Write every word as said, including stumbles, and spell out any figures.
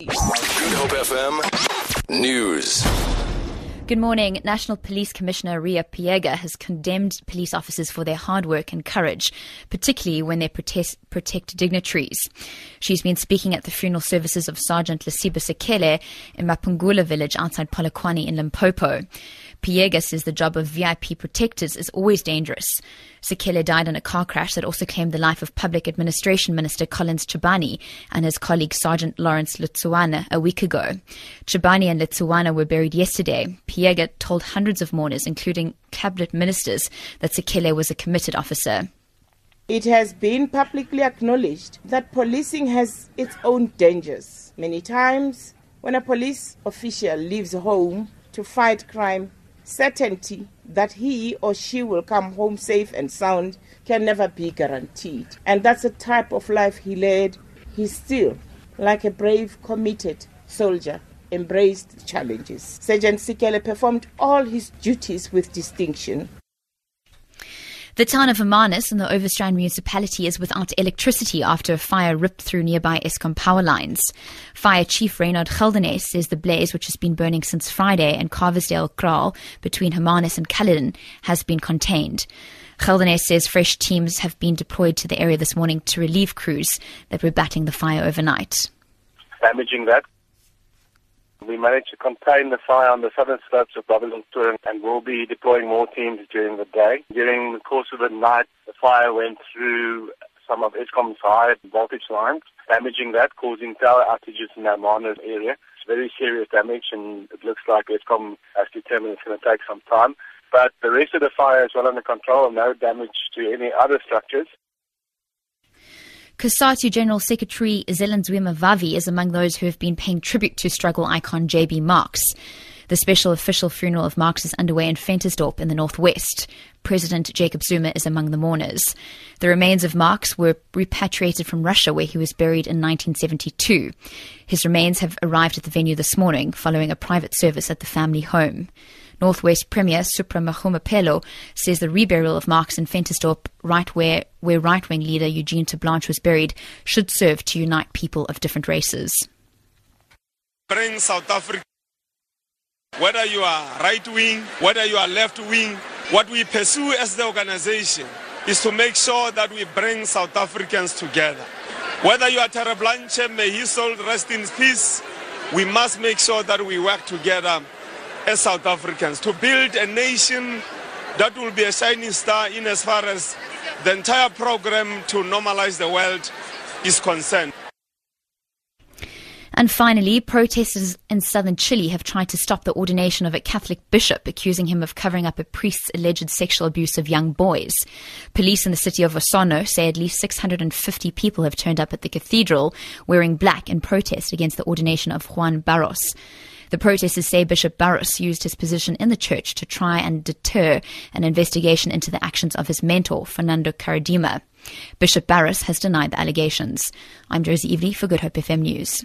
Good Hope F M News. Good morning. National Police Commissioner Riah Phiyega has condemned police officers for their hard work and courage, particularly when they protest, protect dignitaries. She's been speaking at the funeral services of Sergeant Lesiba Sekele in Mapungula Village outside Polokwane in Limpopo. Phiyega says the job of V I P protectors is always dangerous. Sekele died in a car crash that also claimed the life of Public Administration Minister Collins Chabane and his colleague Sergeant Lawrence Lentsoane a week ago. Chabane and Lentsoane were buried yesterday. Phiyega told hundreds of mourners, including cabinet ministers, that Sekele was a committed officer. It has been publicly acknowledged that policing has its own dangers. Many times, when a police official leaves home to fight crime, certainty that he or she will come home safe and sound can never be guaranteed. And that's the type of life he led. He still, like a brave, committed soldier, embraced the challenges. Sergeant Sekele performed all his duties with distinction. The town of Hermanus in the Overstrand municipality is without electricity after a fire ripped through nearby Eskom power lines. Fire Chief Reynard Galdanez says the blaze, which has been burning since Friday in Carversdale Kraal between Hermanus and Caledon, has been contained. Galdanez says fresh teams have been deployed to the area this morning to relieve crews that were battling the fire overnight. Damaging that. We managed to contain the fire on the southern slopes of Babel and Turin, and we'll be deploying more teams during the day. During the course of the night, the fire went through some of Eskom's high voltage lines, damaging that, causing power outages in the Amarna area. It's very serious damage, and it looks like Eskom has determined it's going to take some time. But the rest of the fire is well under control, and no damage to any other structures. Kasatu General Secretary Zeland Zwima Vavi is among those who have been paying tribute to struggle icon J B Marks. The special official funeral of Marks is underway in Fentersdorp in the northwest. President Jacob Zuma is among the mourners. The remains of Marks were repatriated from Russia, where he was buried in nineteen seventy-two. His remains have arrived at the venue this morning following a private service at the family home. Northwest Premier Supra Mahumapelo says the reburial of Marks in Fentersdorp, right where, where right-wing leader Eugene Terre Blanche was buried, should serve to unite people of different races. Bring South Africa. Whether you are right-wing, whether you are left-wing, what we pursue as the organization is to make sure that we bring South Africans together. Whether you are Terre Blanche, may his soul rest in peace, we must make sure that we work together as South Africans to build a nation that will be a shining star in as far as the entire program to normalize the world is concerned. And finally, protesters in southern Chile have tried to stop the ordination of a Catholic bishop, accusing him of covering up a priest's alleged sexual abuse of young boys. Police in the city of Osorno say at least six hundred fifty people have turned up at the cathedral wearing black in protest against the ordination of Juan Barros. The protesters say Bishop Barros used his position in the church to try and deter an investigation into the actions of his mentor, Fernando Karadima. Bishop Barros has denied the allegations. I'm Josie Evley for Good Hope F M News.